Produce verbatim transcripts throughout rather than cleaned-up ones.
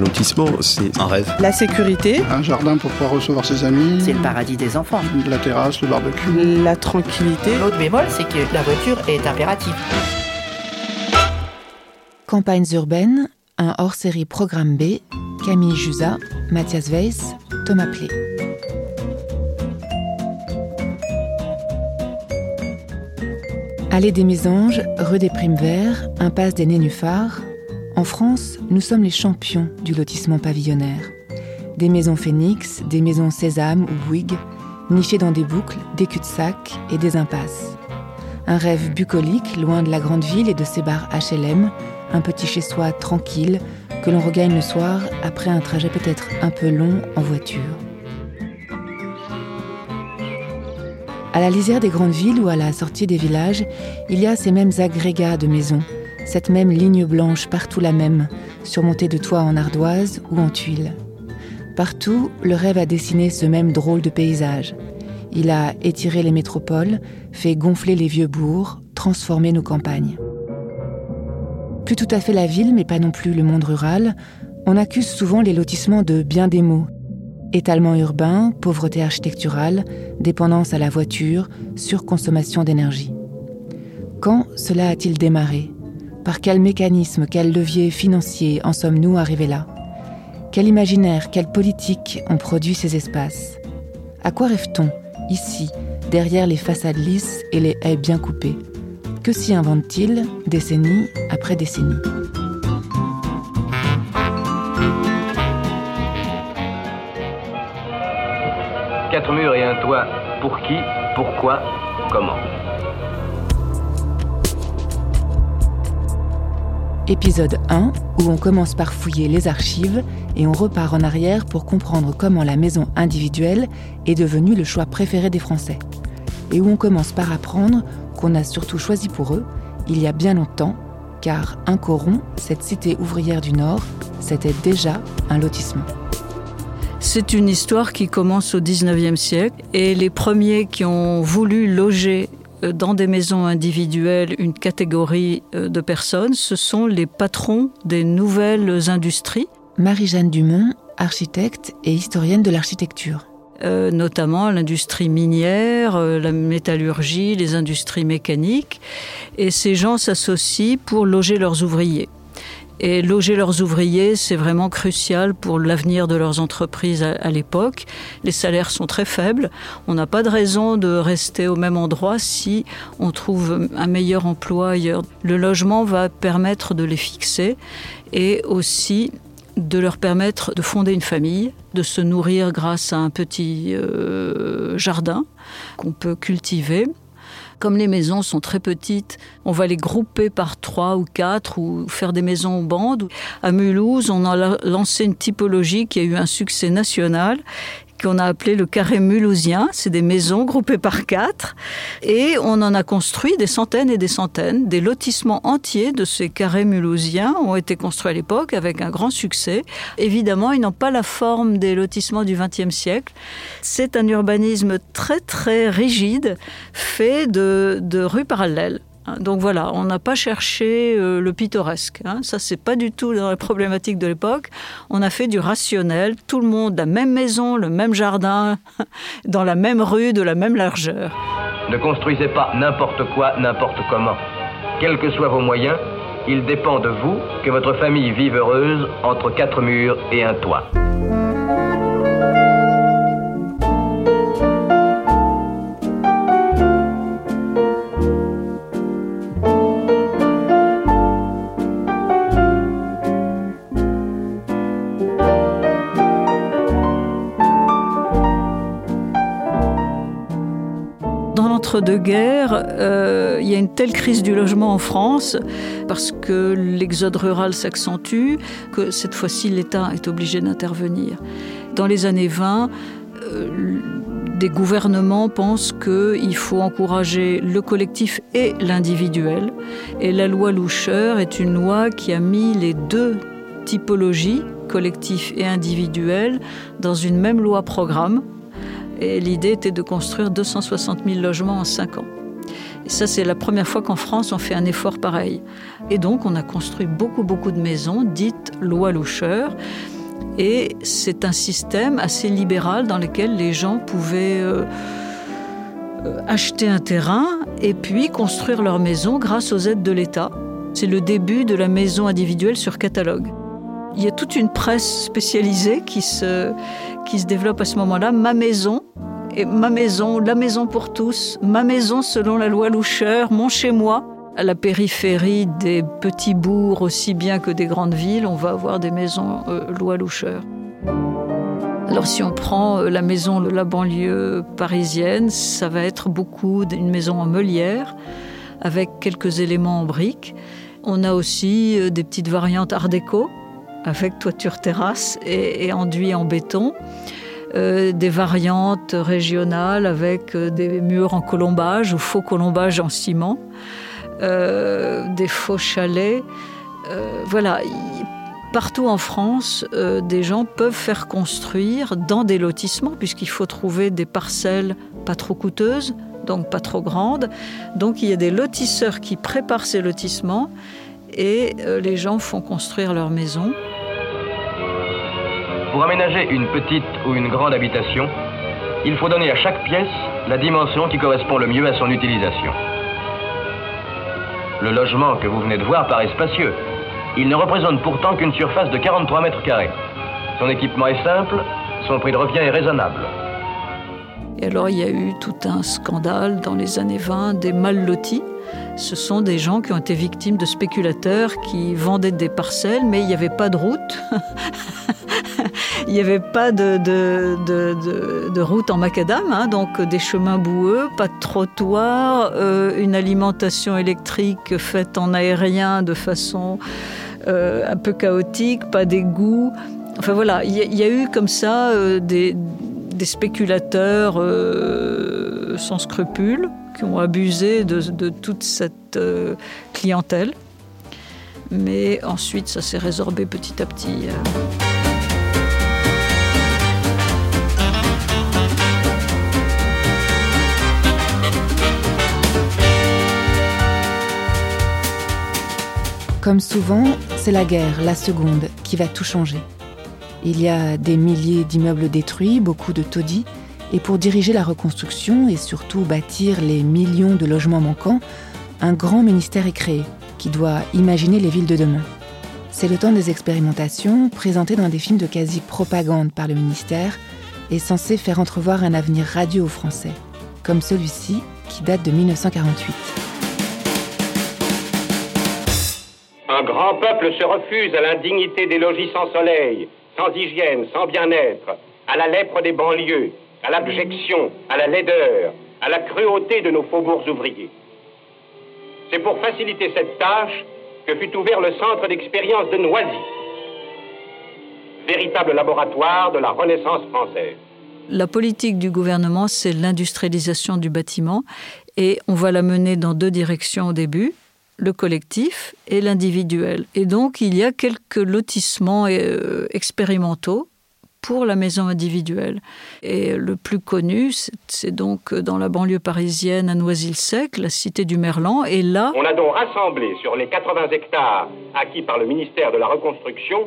un lotissement, c'est un rêve. La sécurité. Un jardin pour pouvoir recevoir ses amis. C'est le paradis des enfants. La terrasse, le barbecue. La tranquillité. L'autre bémol, c'est que la voiture est impérative. Campagnes urbaines, un hors-série programme B, Camille Juza, Mathias Weiss, Thomas Plé. Allée des Mésanges, rue des Primes Verts, impasse des Nénuphars. En France, nous sommes les champions du lotissement pavillonnaire. Des maisons Phénix, des maisons Sésame ou Bouygues, nichées dans des boucles, des cul-de-sac et des impasses. Un rêve bucolique, loin de la grande ville et de ses bars H L M, un petit chez-soi tranquille que l'on regagne le soir après un trajet peut-être un peu long en voiture. À la lisière des grandes villes ou à la sortie des villages, il y a ces mêmes agrégats de maisons, cette même ligne blanche partout la même, surmontée de toits en ardoise ou en tuiles. Partout, le rêve a dessiné ce même drôle de paysage. Il a étiré les métropoles, fait gonfler les vieux bourgs, transformé nos campagnes. Plus tout à fait la ville, mais pas non plus le monde rural, on accuse souvent les lotissements de bien des maux. Étalement urbain, pauvreté architecturale, dépendance à la voiture, surconsommation d'énergie. Quand cela a-t-il démarré ? Par quel mécanisme, quel levier financier en sommes-nous arrivés là ? Quel imaginaire, quelle politique ont produit ces espaces ? À quoi rêve-t-on, ici, derrière les façades lisses et les haies bien coupées ? Que s'y invente-t-il, décennie après décennie ? Quatre murs et un toit, pour qui, pourquoi, comment ? Épisode un, où on commence par fouiller les archives et on repart en arrière pour comprendre comment la maison individuelle est devenue le choix préféré des Français. Et où on commence par apprendre qu'on a surtout choisi pour eux, il y a bien longtemps, car un coron, cette cité ouvrière du Nord, c'était déjà un lotissement. C'est une histoire qui commence au dix-neuvième siècle et les premiers qui ont voulu loger dans des maisons individuelles une catégorie de personnes, ce sont les patrons des nouvelles industries. Marie-Jeanne Dumont, architecte et historienne de l'architecture. Euh, notamment l'industrie minière, la métallurgie, les industries mécaniques. Et ces gens s'associent pour loger leurs ouvriers. Et loger leurs ouvriers, c'est vraiment crucial pour l'avenir de leurs entreprises à, à l'époque. Les salaires sont très faibles. On n'a pas de raison de rester au même endroit si on trouve un meilleur emploi ailleurs. Le logement va permettre de les fixer et aussi de leur permettre de fonder une famille, de se nourrir grâce à un petit euh, jardin qu'on peut cultiver. Comme les maisons sont très petites, on va les grouper par trois ou quatre ou faire des maisons en bande. À Mulhouse, on a lancé une typologie qui a eu un succès national, qu'on a appelé le carré mulhousien. C'est des maisons groupées par quatre. Et on en a construit des centaines et des centaines. Des lotissements entiers de ces carrés mulhousiens ont été construits à l'époque avec un grand succès. Évidemment, ils n'ont pas la forme des lotissements du vingtième siècle. C'est un urbanisme très, très rigide, fait de, de rues parallèles. Donc voilà, on n'a pas cherché le pittoresque. Hein. Ça, c'est pas du tout dans la problématique de l'époque. On a fait du rationnel. Tout le monde, la même maison, le même jardin, dans la même rue, de la même largeur. Ne construisez pas n'importe quoi, n'importe comment. Quels que soient vos moyens, il dépend de vous que votre famille vive heureuse entre quatre murs et un toit. De guerre, euh, il y a une telle crise du logement en France parce que l'exode rural s'accentue que cette fois-ci l'État est obligé d'intervenir. Dans les années vingt, euh, des gouvernements pensent qu'il faut encourager le collectif et l'individuel. Et la loi Loucheur est une loi qui a mis les deux typologies, collectif et individuel, dans une même loi programme. Et l'idée était de construire deux cent soixante mille logements en cinq ans. Ça, c'est la première fois qu'en France, on fait un effort pareil. Et donc, on a construit beaucoup, beaucoup de maisons dites « loi loucheur ». Et c'est un système assez libéral dans lequel les gens pouvaient euh, acheter un terrain et puis construire leur maison grâce aux aides de l'État. C'est le début de la maison individuelle sur catalogue. Il y a toute une presse spécialisée qui se, qui se développe à ce moment-là. Ma maison, et ma maison, la maison pour tous, ma maison selon la loi loucheur, mon chez-moi. À la périphérie des petits bourgs aussi bien que des grandes villes, on va avoir des maisons euh, loi loucheur. Alors si on prend la maison de la banlieue parisienne, ça va être beaucoup d'une maison en meulière avec quelques éléments en briques. On a aussi euh, des petites variantes art déco avec toiture terrasse et, et enduit en béton. Euh, des variantes régionales avec euh, des murs en colombage ou faux colombage en ciment. Euh, des faux chalets. Euh, voilà, partout en France, euh, des gens peuvent faire construire dans des lotissements, puisqu'il faut trouver des parcelles pas trop coûteuses, donc pas trop grandes. Donc il y a des lotisseurs qui préparent ces lotissements et euh, les gens font construire leur maison. Pour aménager une petite ou une grande habitation, il faut donner à chaque pièce la dimension qui correspond le mieux à son utilisation. Le logement que vous venez de voir paraît spacieux. Il ne représente pourtant qu'une surface de quarante-trois mètres carrés. Son équipement est simple, son prix de revient est raisonnable. Et alors, il y a eu tout un scandale dans les années vingt des mal lotis. Ce sont des gens qui ont été victimes de spéculateurs qui vendaient des parcelles, mais il n'y avait pas de route. Il n'y avait pas de, de, de, de, de route en macadam, hein, donc des chemins boueux, pas de trottoir, euh, une alimentation électrique faite en aérien de façon euh, un peu chaotique, pas d'égout. Enfin voilà, il y, y a eu comme ça euh, des, des spéculateurs euh, sans scrupules qui ont abusé de, de toute cette euh, clientèle. Mais ensuite, ça s'est résorbé petit à petit. Euh. Comme souvent, c'est la guerre, la seconde, qui va tout changer. Il y a des milliers d'immeubles détruits, beaucoup de taudis, et pour diriger la reconstruction et surtout bâtir les millions de logements manquants, un grand ministère est créé, qui doit imaginer les villes de demain. C'est le temps des expérimentations, présentées dans des films de quasi-propagande par le ministère, et censé faire entrevoir un avenir radieux aux Français, comme celui-ci, qui date de dix-neuf cent quarante-huit. Un grand peuple se refuse à l'indignité des logis sans soleil, sans hygiène, sans bien-être, à la lèpre des banlieues, à l'abjection, à la laideur, à la cruauté de nos faubourgs ouvriers. C'est pour faciliter cette tâche que fut ouvert le centre d'expérience de Noisy, véritable laboratoire de la Renaissance française. La politique du gouvernement, c'est l'industrialisation du bâtiment et on va la mener dans deux directions au début. Le collectif et l'individuel. Et donc, il y a quelques lotissements expérimentaux pour la maison individuelle. Et le plus connu, c'est donc dans la banlieue parisienne à Noisy-le-Sec, la cité du Merlan. Et là, on a donc rassemblé sur les quatre-vingts hectares acquis par le ministère de la Reconstruction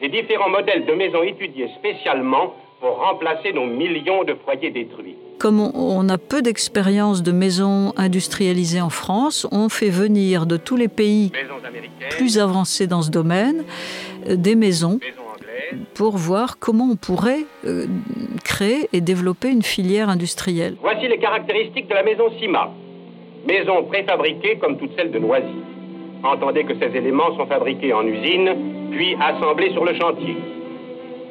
les différents modèles de maisons étudiés spécialement pour remplacer nos millions de foyers détruits. Comme on a peu d'expérience de maisons industrialisées en France, on fait venir de tous les pays plus avancés dans ce domaine des maisons pour voir comment on pourrait créer et développer une filière industrielle. Voici les caractéristiques de la maison CIMA. Maison préfabriquée comme toutes celles de Noisy. Entendez que ces éléments sont fabriqués en usine, puis assemblés sur le chantier.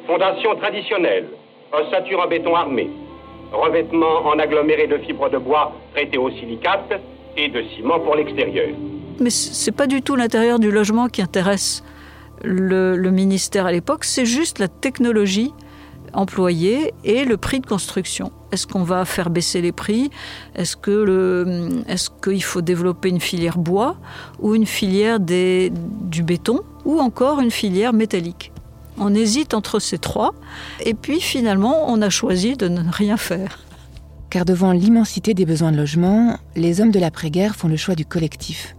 Fondation traditionnelle, ossature en béton armé, revêtement en aggloméré de fibres de bois traitées au silicate et de ciment pour l'extérieur. Mais c'est pas du tout l'intérieur du logement qui intéresse le, le ministère à l'époque, c'est juste la technologie employée et le prix de construction. Est-ce qu'on va faire baisser les prix ? Est-ce que le, est-ce qu'il faut développer une filière bois ou une filière des, du béton ou encore une filière métallique ? On hésite entre ces trois, et puis finalement, on a choisi de ne rien faire. Car devant l'immensité des besoins de logement, les hommes de l'après-guerre font le choix du collectif.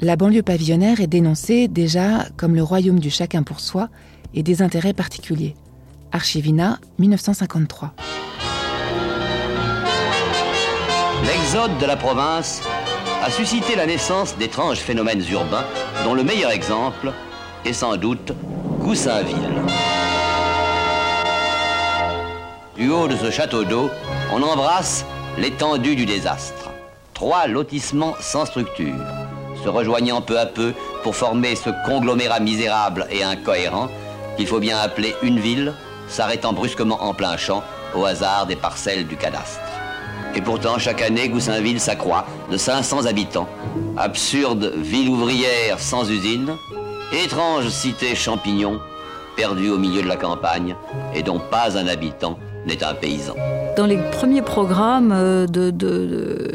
La banlieue pavillonnaire est dénoncée déjà comme le royaume du chacun pour soi et des intérêts particuliers. Archivina, mille neuf cent cinquante-trois. L'exode de la province a suscité la naissance d'étranges phénomènes urbains dont le meilleur exemple est sans doute Goussainville. Du haut de ce château d'eau, on embrasse l'étendue du désastre. Trois lotissements sans structure, se rejoignant peu à peu pour former ce conglomérat misérable et incohérent qu'il faut bien appeler une ville, s'arrêtant brusquement en plein champ au hasard des parcelles du cadastre. Et pourtant, chaque année, Goussainville s'accroît de cinq cents habitants. Absurde ville ouvrière sans usine, étrange cité champignon, perdue au milieu de la campagne et dont pas un habitant n'est un paysan. Dans les premiers programmes de, de, de,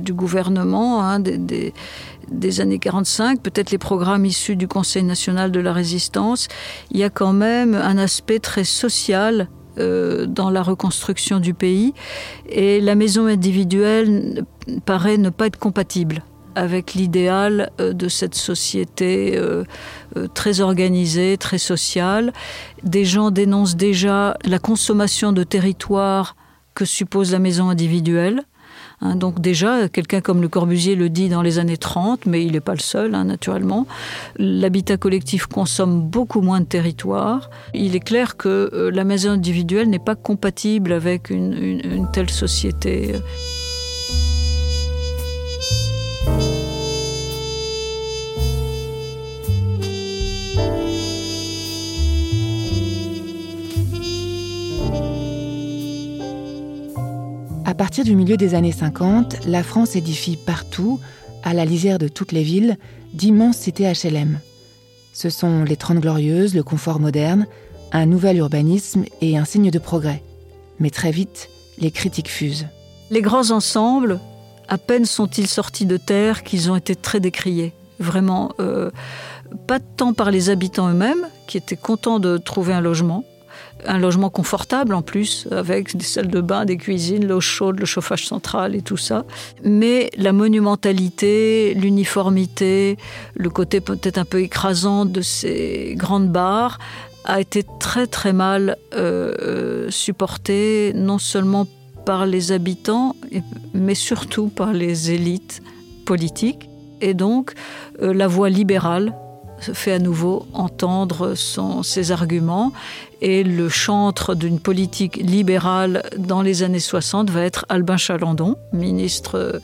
du gouvernement hein, des, des, des années quarante-cinq, peut-être les programmes issus du Conseil national de la Résistance, il y a quand même un aspect très social euh, dans la reconstruction du pays. Et la maison individuelle paraît ne pas être compatible avec l'idéal de cette société euh, très organisée, très sociale. Des gens dénoncent déjà la consommation de territoire que suppose la maison individuelle. Hein, donc déjà, quelqu'un comme le Corbusier le dit dans les années trente, mais il n'est pas le seul, hein, naturellement. L'habitat collectif consomme beaucoup moins de territoire. Il est clair que euh, la maison individuelle n'est pas compatible avec une, une, une telle société. À partir du milieu des années cinquante, la France édifie partout, à la lisière de toutes les villes, d'immenses cités H L M. Ce sont les Trente Glorieuses, le confort moderne, un nouvel urbanisme et un signe de progrès. Mais très vite, les critiques fusent. Les grands ensembles, à peine sont-ils sortis de terre qu'ils ont été très décriés. Vraiment, euh, pas tant par les habitants eux-mêmes, qui étaient contents de trouver un logement, un logement confortable en plus, avec des salles de bain, des cuisines, l'eau chaude, le chauffage central et tout ça. Mais la monumentalité, l'uniformité, le côté peut-être un peu écrasant de ces grandes barres a été très très mal euh, supporté, non seulement par les habitants, mais surtout par les élites politiques. Et donc, euh, la voix libérale fait à nouveau entendre son, ses arguments. Et le chantre d'une politique libérale dans les années soixante va être Albin Chalandon, ministre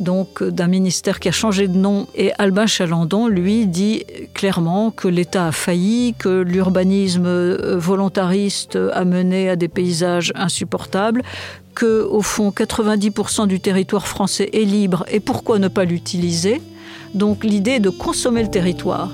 donc d'un ministère qui a changé de nom. Et Albin Chalandon, lui, dit clairement que l'État a failli, que l'urbanisme volontariste a mené à des paysages insupportables, que, au fond, quatre-vingt-dix pour cent du territoire français est libre et pourquoi ne pas l'utiliser ? Donc l'idée est de consommer le territoire.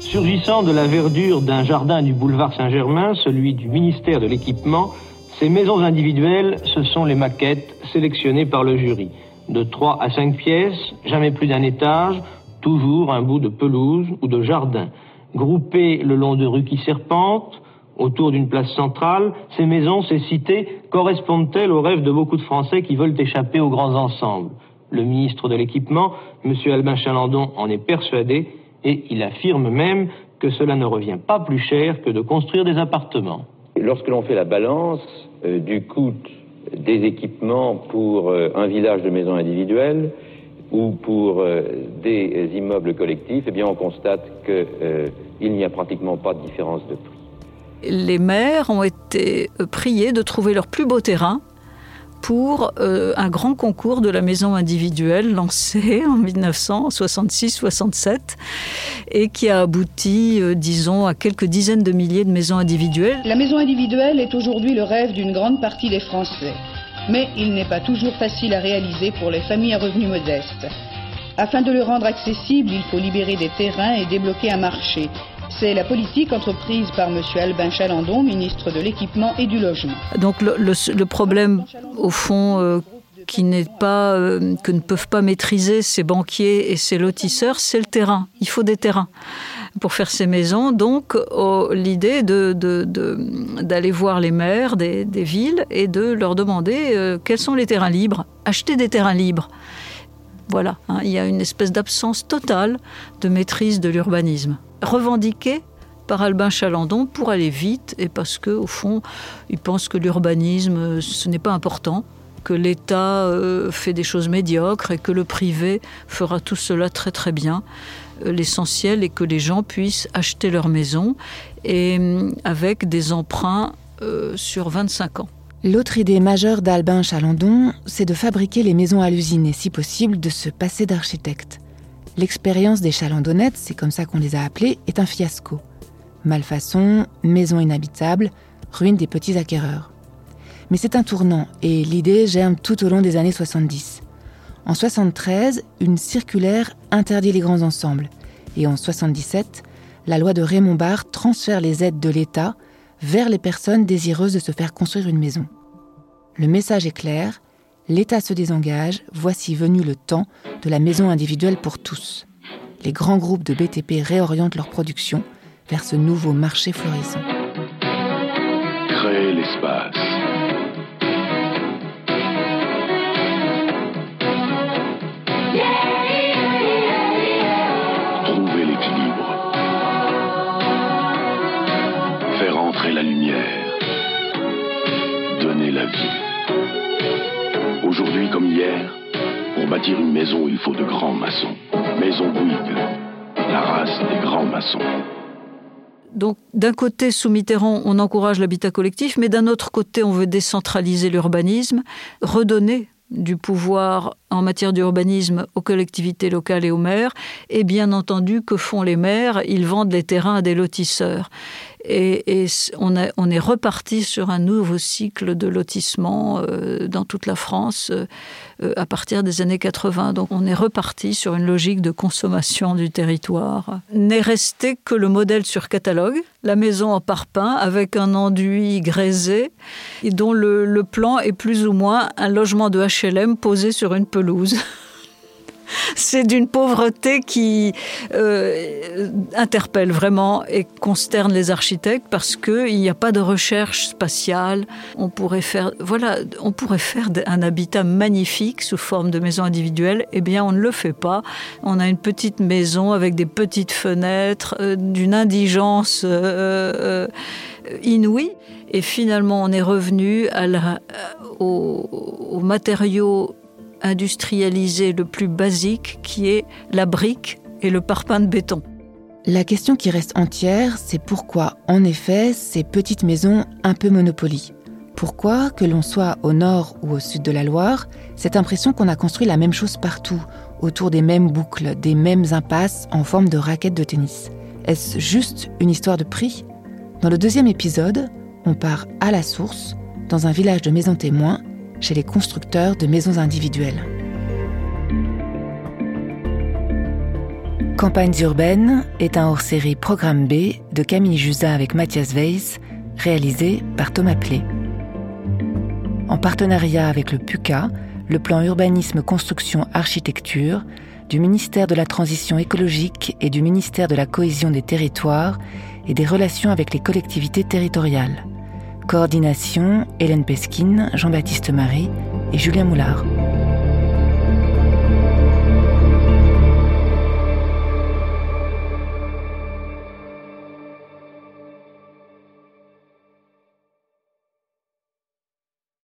Surgissant de la verdure d'un jardin du boulevard Saint-Germain, celui du ministère de l'équipement, ces maisons individuelles, ce sont les maquettes sélectionnées par le jury. De trois à cinq pièces, jamais plus d'un étage, toujours un bout de pelouse ou de jardin. Groupées le long de rues qui serpentent, autour d'une place centrale, ces maisons, ces cités, correspondent-elles aux rêves de beaucoup de Français qui veulent échapper aux grands ensembles ? Le ministre de l'équipement, M. Albin Chalandon, en est persuadé. Et il affirme même que cela ne revient pas plus cher que de construire des appartements. Lorsque l'on fait la balance euh, du coût des équipements pour euh, un village de maisons individuelles ou pour euh, des immeubles collectifs, eh bien on constate qu'il euh, n'y a pratiquement pas de différence de prix. Les maires ont été priés de trouver leur plus beau terrain pour euh, un grand concours de la maison individuelle lancé en dix-neuf cent soixante-six soixante-sept et qui a abouti, euh, disons, à quelques dizaines de milliers de maisons individuelles. La maison individuelle est aujourd'hui le rêve d'une grande partie des Français, mais il n'est pas toujours facile à réaliser pour les familles à revenus modestes. Afin de le rendre accessible, il faut libérer des terrains et débloquer un marché. C'est la politique entreprise par M. Albin Chalandon, ministre de l'Équipement et du Logement. Donc le, le, le problème, au fond, euh, qui n'est pas, euh, que ne peuvent pas maîtriser ces banquiers et ces lotisseurs, c'est le terrain. Il faut des terrains. pour faire ces maisons, donc oh, l'idée de, de, de, d'aller voir les maires des, des villes et de leur demander euh, quels sont les terrains libres, acheter des terrains libres. Voilà, hein, il y a une espèce d'absence totale de maîtrise de l'urbanisme, revendiquée par Albin Chalandon pour aller vite et parce qu'au fond, il pense que l'urbanisme, ce n'est pas important, que l'État euh, fait des choses médiocres et que le privé fera tout cela très très bien. L'essentiel est que les gens puissent acheter leur maison et euh, avec des emprunts euh, sur vingt-cinq ans. L'autre idée majeure d'Albin Chalandon, c'est de fabriquer les maisons à l'usine et si possible de se passer d'architecte. L'expérience des Chalandonnettes, c'est comme ça qu'on les a appelées, est un fiasco. Malfaçon, maison inhabitable, ruine des petits acquéreurs. Mais c'est un tournant et l'idée germe tout au long des années soixante-dix. En soixante-treize, une circulaire interdit les grands ensembles. Et en soixante-dix-sept, la loi de Raymond Barre transfère les aides de l'État vers les personnes désireuses de se faire construire une maison. Le message est clair, l'État se désengage, voici venu le temps de la maison individuelle pour tous. Les grands groupes de B T P réorientent leur production vers ce nouveau marché florissant. Créer l'espace. Trouver l'équilibre. Faire entrer la lumière. Donner la vie. Aujourd'hui comme hier, pour bâtir une maison, il faut de grands maçons. Maison Bouygues, la race des grands maçons. Donc d'un côté, sous Mitterrand, on encourage l'habitat collectif, mais d'un autre côté, on veut décentraliser l'urbanisme, redonner du pouvoir en matière d'urbanisme aux collectivités locales et aux maires. Et bien entendu, que font les maires? Ils vendent les terrains à des lotisseurs. Et, et on, a, on est reparti sur un nouveau cycle de lotissement euh, dans toute la France euh, à partir des années quatre-vingts. Donc on est reparti sur une logique de consommation du territoire. N'est resté que le modèle sur catalogue, la maison en parpaing avec un enduit grésé, et dont le, le plan est plus ou moins un logement de H L M posé sur une pelouse. C'est d'une pauvreté qui euh, interpelle vraiment et consterne les architectes parce qu'il n'y a pas de recherche spatiale. On pourrait faire, voilà, on pourrait faire un habitat magnifique sous forme de maison individuelle. Eh bien, on ne le fait pas. On a une petite maison avec des petites fenêtres, euh, d'une indigence euh, euh, inouïe. Et finalement, on est revenu à la, aux, aux matériaux industrialisé le plus basique, qui est la brique et le parpaing de béton. La question qui reste entière, c'est pourquoi, en effet, ces petites maisons un peu monopolies. Pourquoi, que l'on soit au nord ou au sud de la Loire, cette impression qu'on a construit la même chose partout, autour des mêmes boucles, des mêmes impasses en forme de raquettes de tennis. Est-ce juste une histoire de prix ? Dans le deuxième épisode, on part à la source, dans un village de maisons témoins, chez les constructeurs de maisons individuelles. Campagnes urbaines est un hors-série Programme B de Camille Juza avec Mathias Weiss, réalisé par Thomas Plé. En partenariat avec le P U C A, le plan urbanisme construction architecture, du ministère de la Transition écologique et du ministère de la Cohésion des territoires et des relations avec les collectivités territoriales. Coordination, Hélène Pesquine, Jean-Baptiste Marais et Julien Moulard.